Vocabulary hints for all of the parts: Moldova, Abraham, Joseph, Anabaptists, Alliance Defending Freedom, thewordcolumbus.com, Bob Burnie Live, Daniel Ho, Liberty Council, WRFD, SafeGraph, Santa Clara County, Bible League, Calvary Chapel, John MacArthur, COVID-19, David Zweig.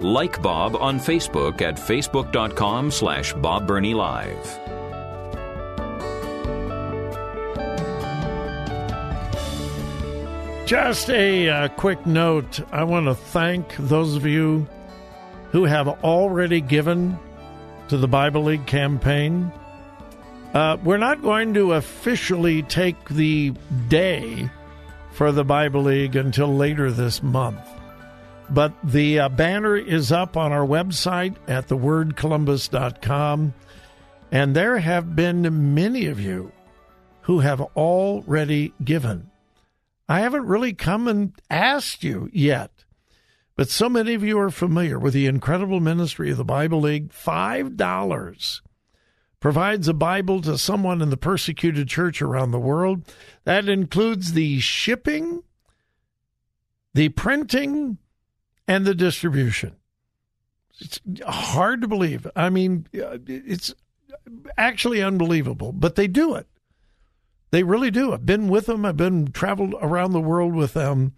Like Bob on Facebook at facebook.com/Bob Burnie Live. Just a quick note. I want to thank those of you who have already given to the Bible League campaign. We're not going to officially take the day for the Bible League until later this month. But the banner is up on our website at thewordcolumbus.com. And there have been many of you who have already given. I haven't really come and asked you yet, but so many of you are familiar with the incredible ministry of the Bible League. $5 provides a Bible to someone in the persecuted church around the world. That includes the shipping, the printing, and the distribution. It's hard to believe. I mean, it's actually unbelievable, but they do it. They really do. I've been with them. I've been traveled around the world with them.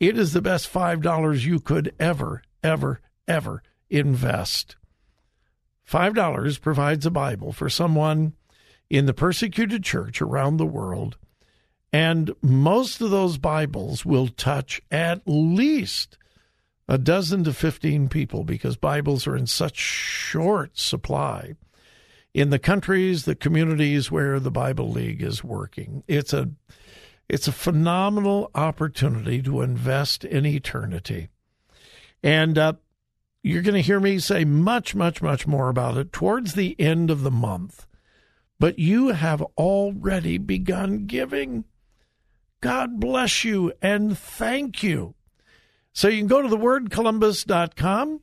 It is the best $5 you could ever, ever, ever invest. $5 provides a Bible for someone in the persecuted church around the world. And most of those Bibles will touch at least a dozen to 15 people, because Bibles are in such short supply in the countries, the communities where the Bible League is working. It's a phenomenal opportunity to invest in eternity. And you're going to hear me say much, much, much more about it towards the end of the month. But you have already begun giving. God bless you and thank you. So you can go to thewordcolumbus.com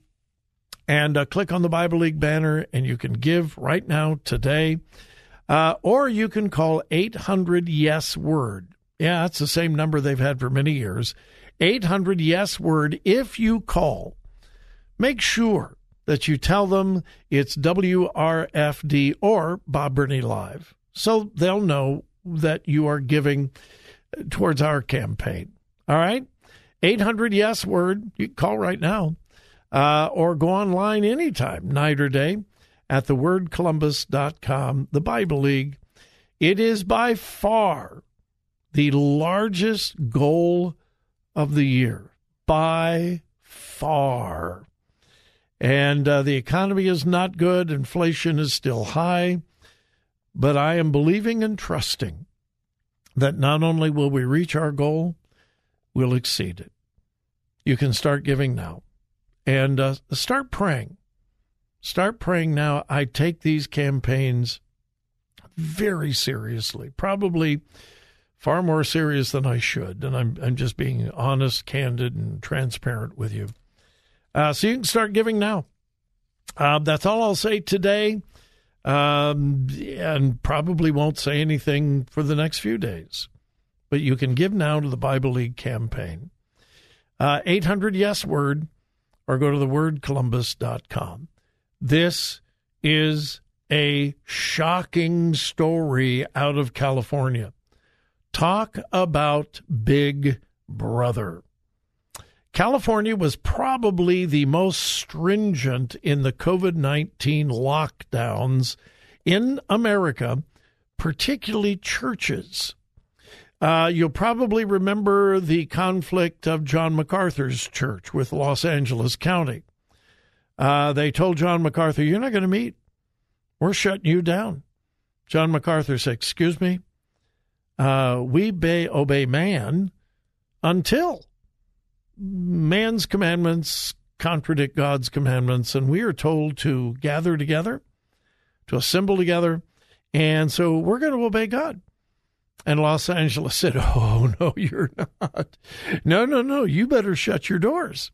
and click on the Bible League banner, and you can give right now today. Or you can call 800-YES-WORD. Yeah, that's the same number they've had for many years. 800-YES-WORD. If you call, make sure that you tell them it's WRFD or Bob Burnie Live, so they'll know that you are giving towards our campaign. All right? 800-YES-WORD. You can call right now or go online anytime, night or day, at thewordcolumbus.com. The Bible League. It is by far the largest goal of the year. By far. And the economy is not good. Inflation is still high. But I am believing and trusting that not only will we reach our goal, we'll exceed it. You can start giving now. And start praying. Start praying now. I take these campaigns very seriously, probably far more serious than I should. And I'm just being honest, candid, and transparent with you. So you can start giving now. That's all I'll say today, and probably won't say anything for the next few days. But you can give now to the Bible League campaign. 800-YES-WORD, or go to thewordcolumbus.com. This is a shocking story out of California. Talk about Big Brother. California was probably the most stringent in the COVID-19 lockdowns in America, particularly churches. You'll probably remember the conflict of John MacArthur's church with Los Angeles County. They told John MacArthur, "You're not going to meet. We're shutting you down." John MacArthur said, "Excuse me, we obey man until man's commandments contradict God's commandments, and we are told to gather together, to assemble together, and so we're going to obey God. And Los Angeles said, oh, no, you're not. No, you better shut your doors.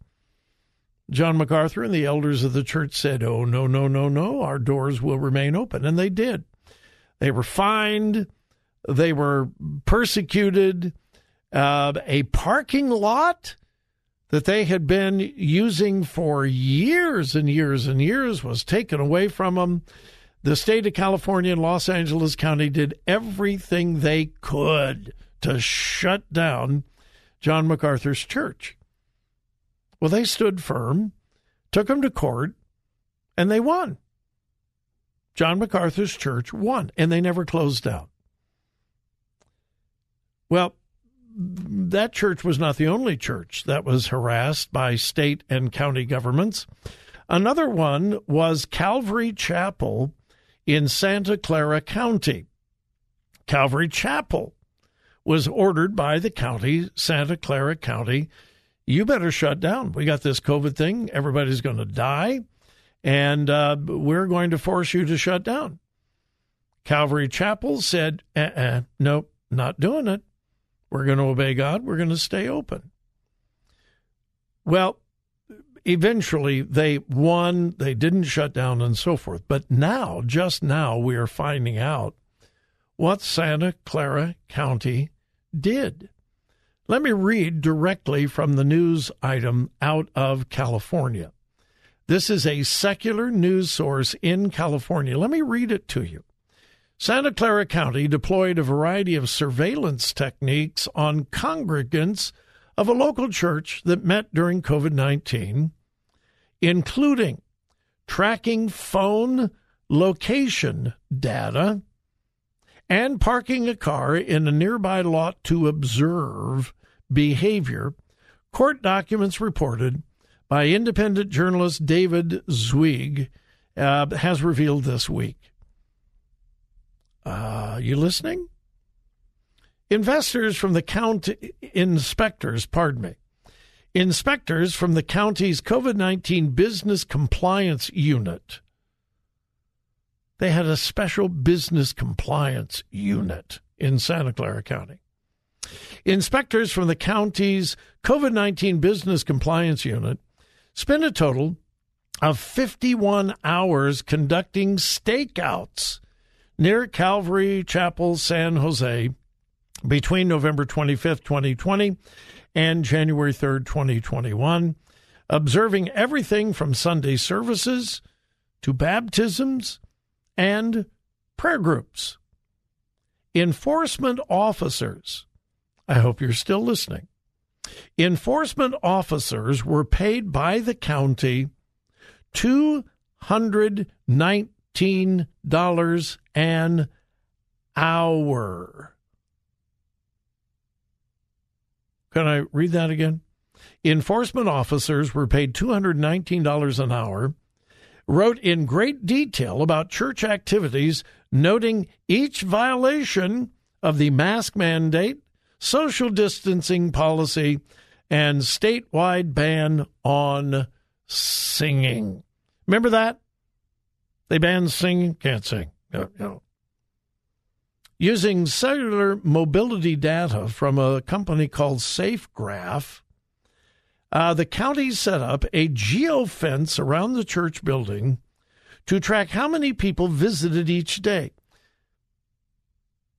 John MacArthur and the elders of the church said, oh, no, our doors will remain open. And they did. They were fined. They were persecuted. A parking lot that they had been using for years and years and years was taken away from them. The state of California and Los Angeles County did everything they could to shut down John MacArthur's church. Well, they stood firm, took him to court, and they won. John MacArthur's church won, and they never closed down. Well, that church was not the only church that was harassed by state and county governments. Another one was Calvary Chapel in Santa Clara County. Calvary Chapel was ordered by the county, Santa Clara County, you better shut down. We got this COVID thing. Everybody's going to die, and we're going to force you to shut down. Calvary Chapel said, nope, not doing it. We're going to obey God. We're going to stay open. Well, eventually they won. They didn't shut down and so forth. But now, just now, we are finding out what Santa Clara County did. Let me read directly from the news item out of California. This is a secular news source in California. Let me read it to you. Santa Clara County deployed a variety of surveillance techniques on congregants of a local church that met during COVID-19, including tracking phone location data and parking a car in a nearby lot to observe behavior, court documents reported by independent journalist David Zweig has revealed this week. You listening? Inspectors from the county's COVID-19 Business Compliance Unit. They had a special business compliance unit in Santa Clara County. Inspectors from the county's COVID-19 Business Compliance Unit spent a total of 51 hours conducting stakeouts near Calvary Chapel, San Jose, between November 25th, 2020 and January 3rd, 2021, observing everything from Sunday services to baptisms and prayer groups. Enforcement officers, I hope you're still listening, enforcement officers were paid by the county $219 an hour. Can I read that again? Enforcement officers were paid $219 an hour, wrote in great detail about church activities, noting each violation of the mask mandate, social distancing policy, and statewide ban on singing. Remember that? They banned singing, can't sing. No. Using cellular mobility data from a company called SafeGraph, the county set up a geofence around the church building to track how many people visited each day.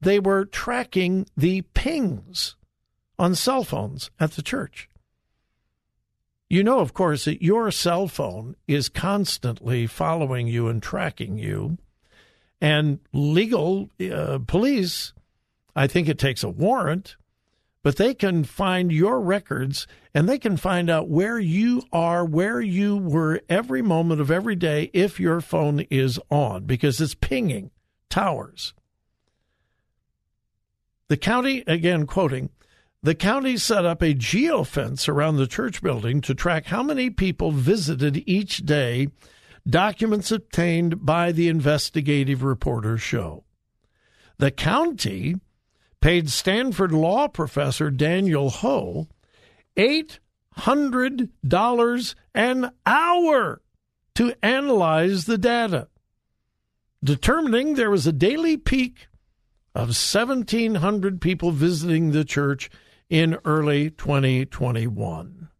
They were tracking the pings on cell phones at the church. You know, of course, that your cell phone is constantly following you and tracking you. And legal police, I think it takes a warrant, but they can find your records and they can find out where you are, where you were every moment of every day if your phone is on, because it's pinging towers. The county, again quoting, the county set up a geofence around the church building to track how many people visited each day, documents obtained by the investigative reporter show. The county paid Stanford law professor Daniel Ho $800 an hour to analyze the data, determining there was a daily peak of 1,700 people visiting the church in early 2021.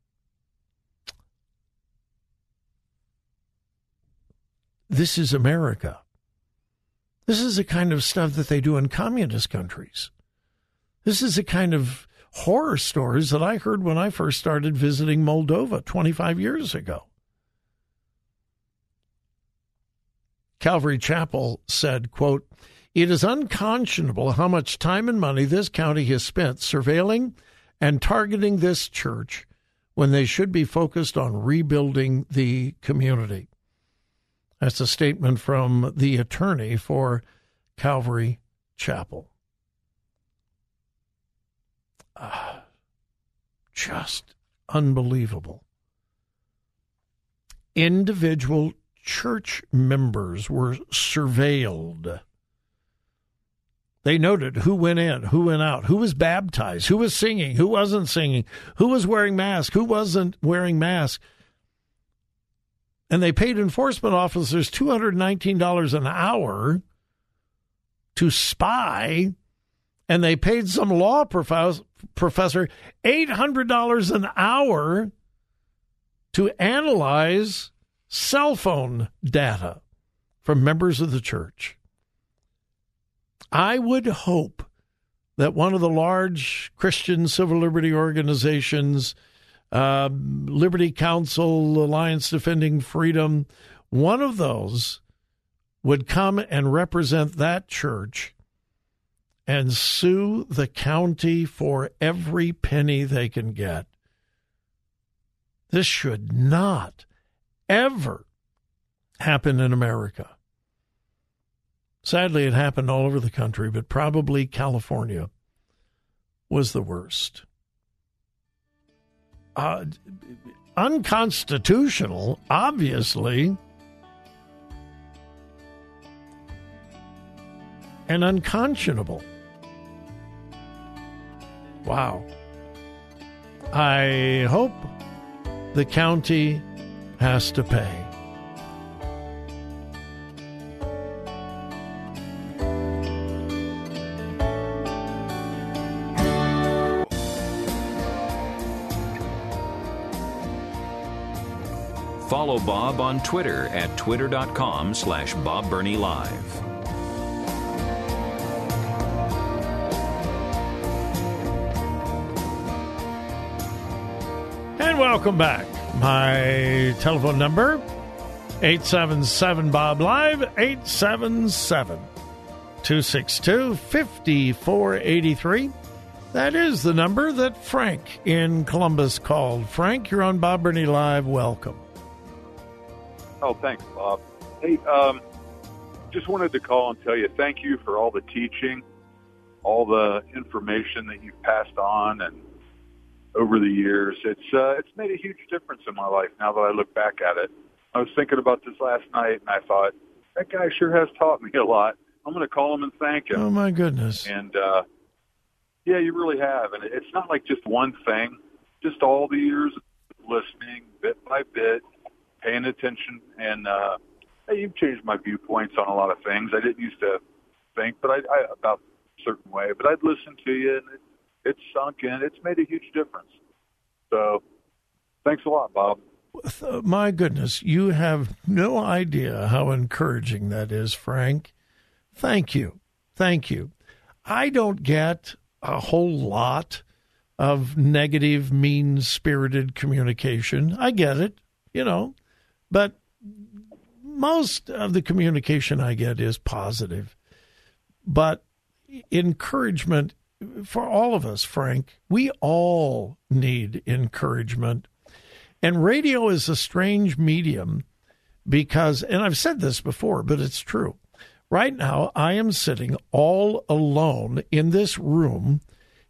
This is America. This is the kind of stuff that they do in communist countries. This is the kind of horror stories that I heard when I first started visiting Moldova 25 years ago. Calvary Chapel said, quote, "It is unconscionable how much time and money this county has spent surveilling and targeting this church when they should be focused on rebuilding the community." That's a statement from the attorney for Calvary Chapel. Just unbelievable. Individual church members were surveilled. They noted who went in, who went out, who was baptized, who was singing, who wasn't singing, who was wearing masks, who wasn't wearing masks. And they paid enforcement officers $219 an hour to spy, and they paid some law professor $800 an hour to analyze cell phone data from members of the church. I would hope that one of the large Christian civil liberty organizations, Liberty Council, Alliance Defending Freedom, one of those would come and represent that church and sue the county for every penny they can get. This should not ever happen in America. Sadly, it happened all over the country, but probably California was the worst. Unconstitutional, obviously, and unconscionable. Wow. I hope the county has to pay. Follow Bob on Twitter at twitter.com/BobBurnieLive. And welcome back. My telephone number, 877-BOB-LIVE, 877-262-5483. That is the number that Frank in Columbus called. Frank, you're on Bob Burnie Live. Welcome. Oh, thanks, Bob. Hey, just wanted to call and tell you thank you for all the teaching, all the information that you've passed on and over the years. It's made a huge difference in my life now that I look back at it. I was thinking about this last night, and I thought, that guy sure has taught me a lot. I'm going to call him and thank him. Oh, my goodness. And, yeah, you really have. And it's not like just one thing, just all the years of listening, bit by bit, paying attention, and you've changed my viewpoints on a lot of things. I didn't used to think but I about a certain way, but I'd listen to you, and it's sunk in. It's made a huge difference. So thanks a lot, Bob. My goodness, you have no idea how encouraging that is, Frank. Thank you. Thank you. I don't get a whole lot of negative, mean-spirited communication. I get it, you know. But most of the communication I get is positive. But encouragement, for all of us, Frank, we all need encouragement. And radio is a strange medium because, and I've said this before, but it's true. Right now, I am sitting all alone in this room.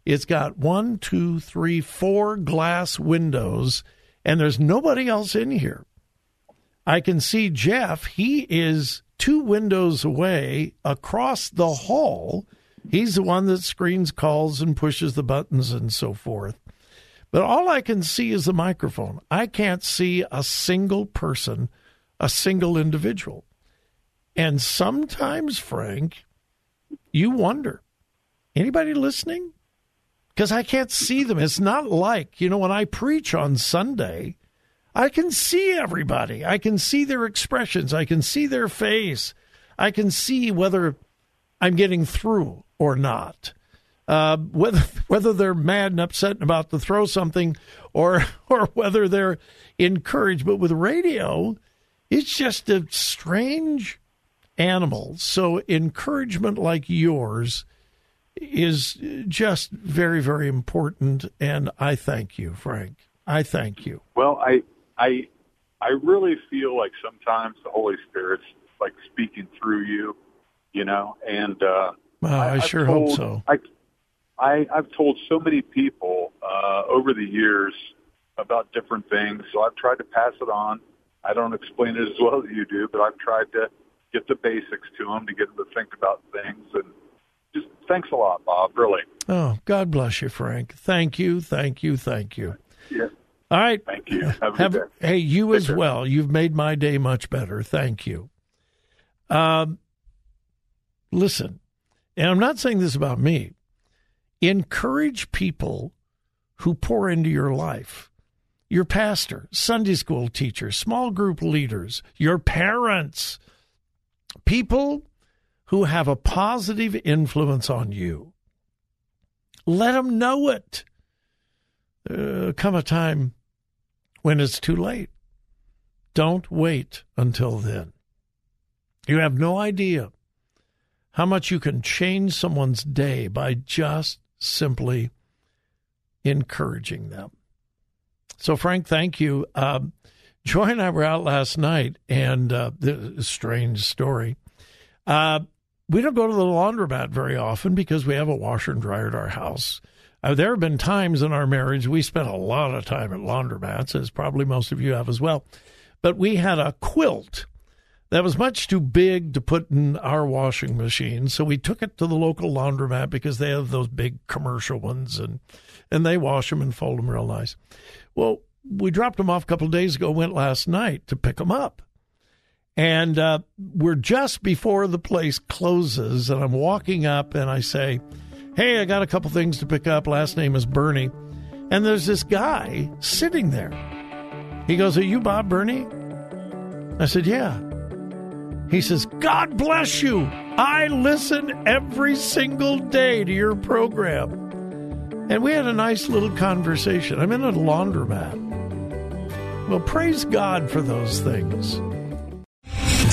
It's got 4 glass windows, and there's nobody else in here. I can see Jeff. He is 2 windows away across the hall. He's the one that screens calls and pushes the buttons and so forth. But all I can see is the microphone. I can't see a single person, a single individual. And sometimes, Frank, you wonder, Anybody listening? Because I can't see them. It's not like, you know, when I preach on Sunday, I can see everybody. I can see their expressions. I can see their face. I can see whether I'm getting through or not, whether they're mad and upset and about to throw something or whether they're encouraged. But with radio, it's just a strange animal. So encouragement like yours is just very, very important. And I thank you, Frank. I thank you. Well, I really feel like sometimes the Holy Spirit's like speaking through you, you know, and I sure hope so. I've told so many people over the years about different things, so I've tried to pass it on. I don't explain it as well as you do, but I've tried to get the basics to them, to get them to think about things. And just thanks a lot, Bob, really. Oh, God bless you, Frank. Thank you, thank you, thank you. Yeah. All right. Thank you. Have a good day. Hey, you as well. You've made my day much better. Thank you. Listen, and I'm not saying this about me. Encourage people who pour into your life. Your pastor, Sunday school teacher, small group leaders, your parents, people who have a positive influence on you. Let them know it. Come a time when it's too late. Don't wait until then. You have no idea how much you can change someone's day by just simply encouraging them. So, Frank, thank you. Joy and I were out last night, and this is a strange story. We don't go to the laundromat very often because we have a washer and dryer at our house. There have been times in our marriage we spent a lot of time at laundromats, as probably most of you have as well. But we had a quilt that was much too big to put in our washing machine, so we took it to the local laundromat because they have those big commercial ones, and they wash them and fold them real nice. Well, we dropped them off a couple of days ago, went last night to pick them up. And we're just before the place closes, and I'm walking up, and I say, "Hey, I got a couple things to pick up. Last name is Burnie." And there's this guy sitting there. He goes, "Are you Bob Burnie?" I said, "Yeah." He says, "God bless you. I listen every single day to your program." And we had a nice little conversation. I'm in a laundromat. Well, praise God for those things.